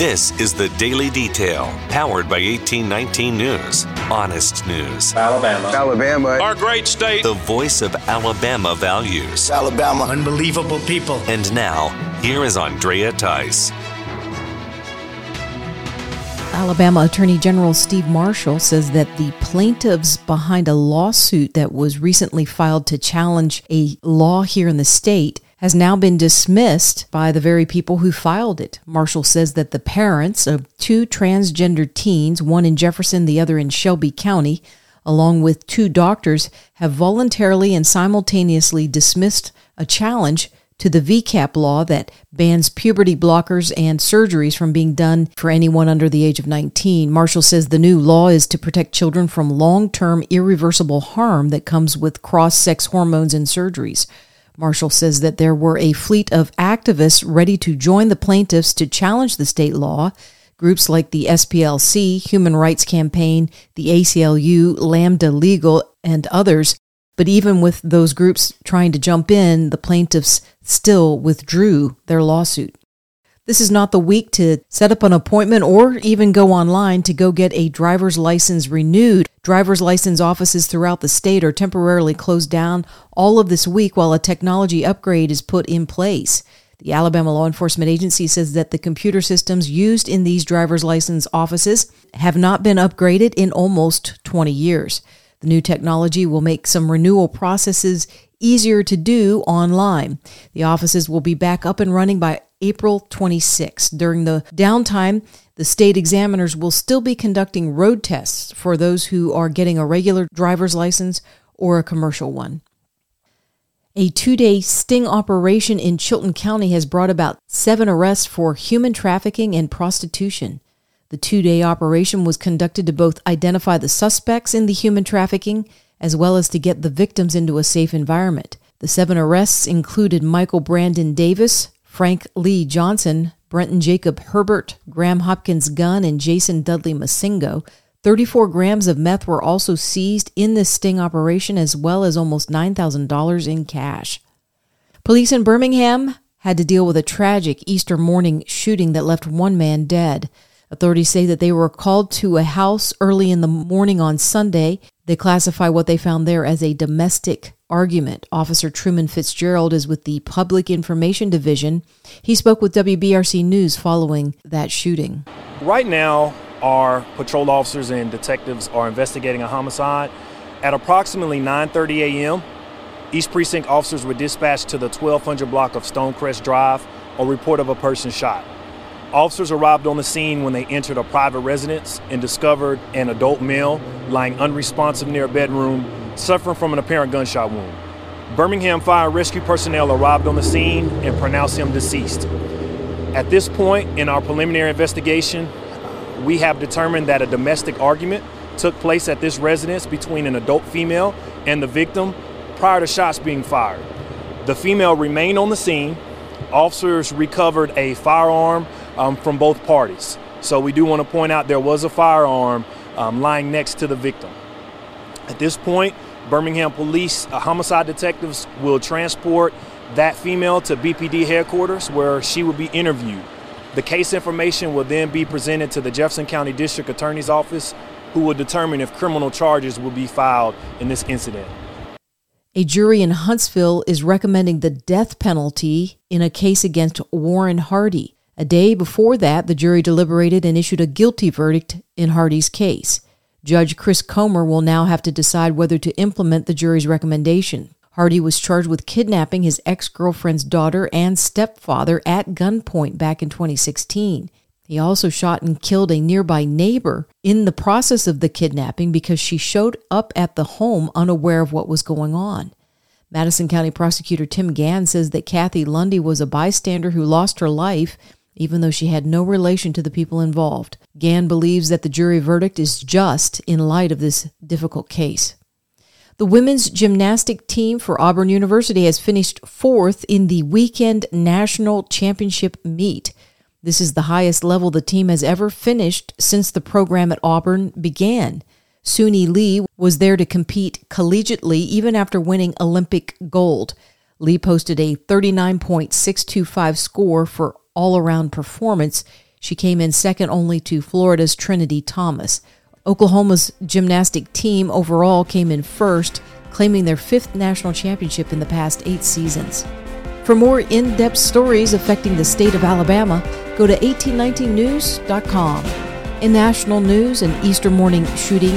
This is The Daily Detail, powered by 1819 News. Honest news. Alabama. Our great state. The voice of Alabama values. Alabama. Unbelievable people. And now, here is Andrea Tice. Alabama Attorney General Steve Marshall says that the plaintiffs behind a lawsuit that was recently filed to challenge a law here in the state has now been dismissed by the very people who filed it. Marshall says that the parents of two transgender teens, one in Jefferson, the other in Shelby County, along with two doctors, have voluntarily and simultaneously dismissed a challenge to the VCAP law that bans puberty blockers and surgeries from being done for anyone under the age of 19. Marshall says the new law is to protect children from long-term irreversible harm that comes with cross-sex hormones and surgeries. Marshall says that there were a fleet of activists ready to join the plaintiffs to challenge the state law. Groups like the SPLC, Human Rights Campaign, the ACLU, Lambda Legal, and others. But even with those groups trying to jump in, the plaintiffs still withdrew their lawsuit. This is not the week to set up an appointment or even go online to go get a driver's license renewed. Driver's license offices throughout the state are temporarily closed down all of this week while a technology upgrade is put in place. The Alabama Law Enforcement Agency says that the computer systems used in these driver's license offices have not been upgraded in almost 20 years. The new technology will make some renewal processes easier to do online. The offices will be back up and running by April 26. During the downtime, the state examiners will still be conducting road tests for those who are getting a regular driver's license or a commercial one. A two-day sting operation in Chilton County has brought about 7 arrests for human trafficking and prostitution. The two-day operation was conducted to both identify the suspects in the human trafficking as well as to get the victims into a safe environment. The 7 arrests included Michael Brandon Davis, Frank Lee Johnson, Brenton Jacob Herbert, Graham Hopkins Gunn, and Jason Dudley Masingo. 34 grams of meth were also seized in this sting operation as well as almost $9,000 in cash. Police in Birmingham had to deal with a tragic Easter morning shooting that left one man dead. Authorities say that they were called to a house early in the morning on Sunday. They classify what they found there as a domestic argument. Officer Truman Fitzgerald is with the Public Information Division. He spoke with WBRC News following that shooting. Right now, our patrol officers and detectives are investigating a homicide. At approximately 9:30 a.m., East Precinct officers were dispatched to the 1200 block of Stonecrest Drive, a report of a person shot. Officers arrived on the scene when they entered a private residence and discovered an adult male lying unresponsive near a bedroom, suffering from an apparent gunshot wound. Birmingham Fire and Rescue personnel arrived on the scene and pronounced him deceased. At this point in our preliminary investigation, we have determined that a domestic argument took place at this residence between an adult female and the victim prior to shots being fired. The female remained on the scene. Officers recovered a firearm from both parties. So we do want to point out there was a firearm lying next to the victim. At this point, Birmingham Police homicide detectives will transport that female to BPD headquarters where she will be interviewed. The case information will then be presented to the Jefferson County District Attorney's Office, who will determine if criminal charges will be filed in this incident. A jury in Huntsville is recommending the death penalty in a case against Warren Hardy. A day before that, the jury deliberated and issued a guilty verdict in Hardy's case. Judge Chris Comer will now have to decide whether to implement the jury's recommendation. Hardy was charged with kidnapping his ex-girlfriend's daughter and stepfather at gunpoint back in 2016. He also shot and killed a nearby neighbor in the process of the kidnapping because she showed up at the home unaware of what was going on. Madison County Prosecutor Tim Gann says that Kathy Lundy was a bystander who lost her life, even though she had no relation to the people involved. Gann believes that the jury verdict is just in light of this difficult case. The women's gymnastic team for Auburn University has finished 4th in the weekend national championship meet. This is the highest level the team has ever finished since the program at Auburn began. Suni Lee was there to compete collegiately even after winning Olympic gold. Lee posted a 39.625 score for all-around performance. She came in second only to Florida's Trinity Thomas. Oklahoma's gymnastic team overall came in first, claiming their fifth national championship in the past 8 seasons. For more in-depth stories affecting the state of Alabama, go to 1819news.com. In national news, an Easter morning shooting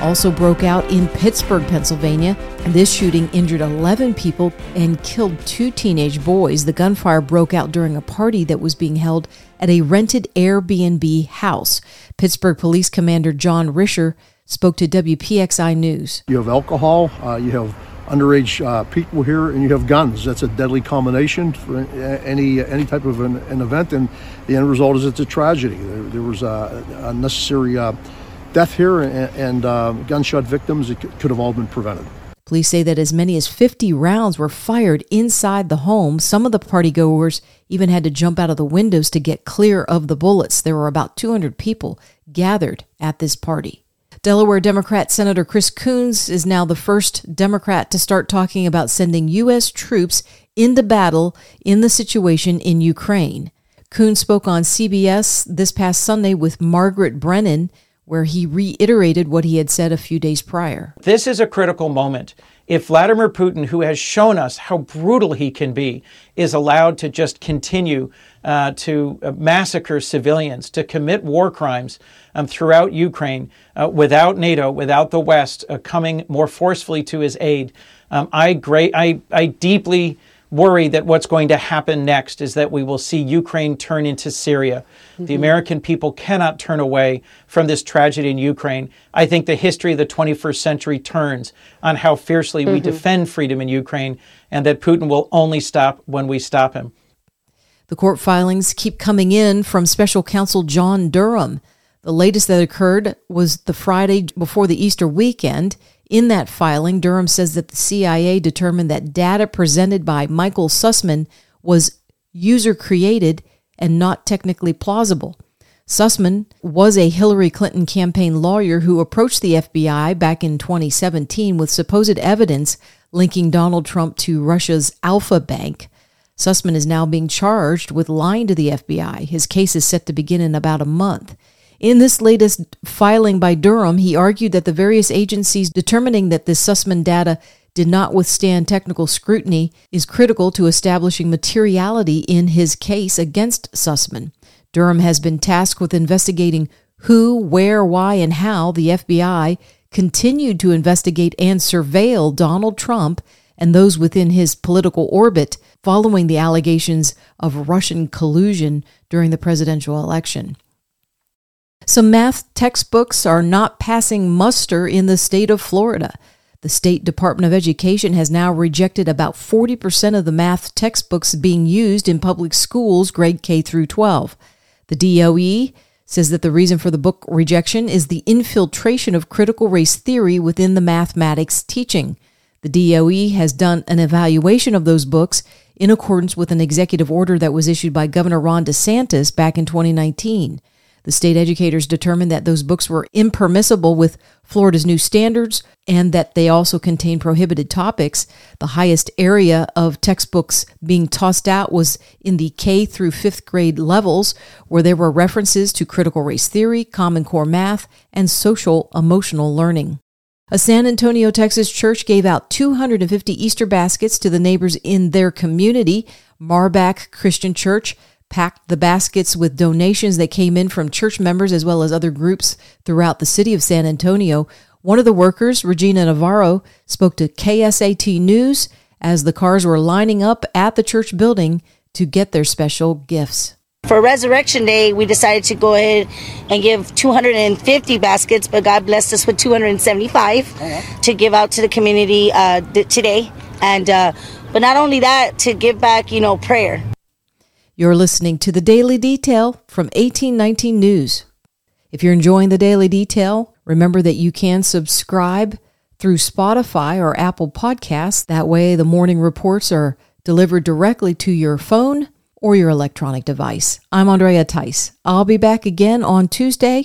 also broke out in Pittsburgh, Pennsylvania. This shooting injured 11 people and killed 2 teenage boys. The gunfire broke out during a party that was being held at a rented Airbnb house. Pittsburgh Police Commander John Risher spoke to WPXI News. You have alcohol, you have underage people here, and you have guns. That's a deadly combination for any type of an event, and the end result is it's a tragedy. There was unnecessary death here, and gunshot victims. It could have all been prevented. Police say that as many as 50 rounds were fired inside the home. Some of the partygoers even had to jump out of the windows to get clear of the bullets. There were about 200 people gathered at this party. Delaware Democrat Senator Chris Coons is now the first Democrat to start talking about sending U.S. troops into battle in the situation in Ukraine. Coons spoke on CBS this past Sunday with Margaret Brennan, where he reiterated what he had said a few days prior. This is a critical moment. If Vladimir Putin, who has shown us how brutal he can be, is allowed to just continue to massacre civilians, to commit war crimes throughout Ukraine, without NATO, without the West coming more forcefully to his aid, I deeply worry that what's going to happen next is that we will see Ukraine turn into Syria. Mm-hmm. The American people cannot turn away from this tragedy in Ukraine. I think the history of the 21st century turns on how fiercely we defend freedom in Ukraine, and that Putin will only stop when we stop him. The court filings keep coming in from special counsel John Durham. The latest that occurred was the Friday before the Easter weekend. In that filing, Durham says that the CIA determined that data presented by Michael Sussman was user-created and not technically plausible. Sussman was a Hillary Clinton campaign lawyer who approached the FBI back in 2017 with supposed evidence linking Donald Trump to Russia's Alpha Bank. Sussman is now being charged with lying to the FBI. His case is set to begin in about a month. In this latest filing by Durham, he argued that the various agencies determining that this Sussman data did not withstand technical scrutiny is critical to establishing materiality in his case against Sussman. Durham has been tasked with investigating who, where, why, and how the FBI continued to investigate and surveil Donald Trump and those within his political orbit following the allegations of Russian collusion during the presidential election. Some math textbooks are not passing muster in the state of Florida. The State Department of Education has now rejected about 40% of the math textbooks being used in public schools, grade K through 12. The DOE says that the reason for the book rejection is the infiltration of critical race theory within the mathematics teaching. The DOE has done an evaluation of those books in accordance with an executive order that was issued by Governor Ron DeSantis back in 2019. The state educators determined that those books were impermissible with Florida's new standards and that they also contain prohibited topics. The highest area of textbooks being tossed out was in the K through 5th grade levels, where there were references to critical race theory, Common Core math, and social emotional learning. A San Antonio, Texas church gave out 250 Easter baskets to the neighbors in their community. Marbach Christian Church packed the baskets with donations that came in from church members as well as other groups throughout the city of San Antonio. One of the workers, Regina Navarro, spoke to KSAT News as the cars were lining up at the church building to get their special gifts. For Resurrection Day, we decided to go ahead and give 250 baskets, but God blessed us with 275 to give out to the community today. But not only that, to give back, prayer. You're listening to The Daily Detail from 1819 News. If you're enjoying The Daily Detail, remember that you can subscribe through Spotify or Apple Podcasts. That way, the morning reports are delivered directly to your phone or your electronic device. I'm Andrea Tice. I'll be back again on Tuesday.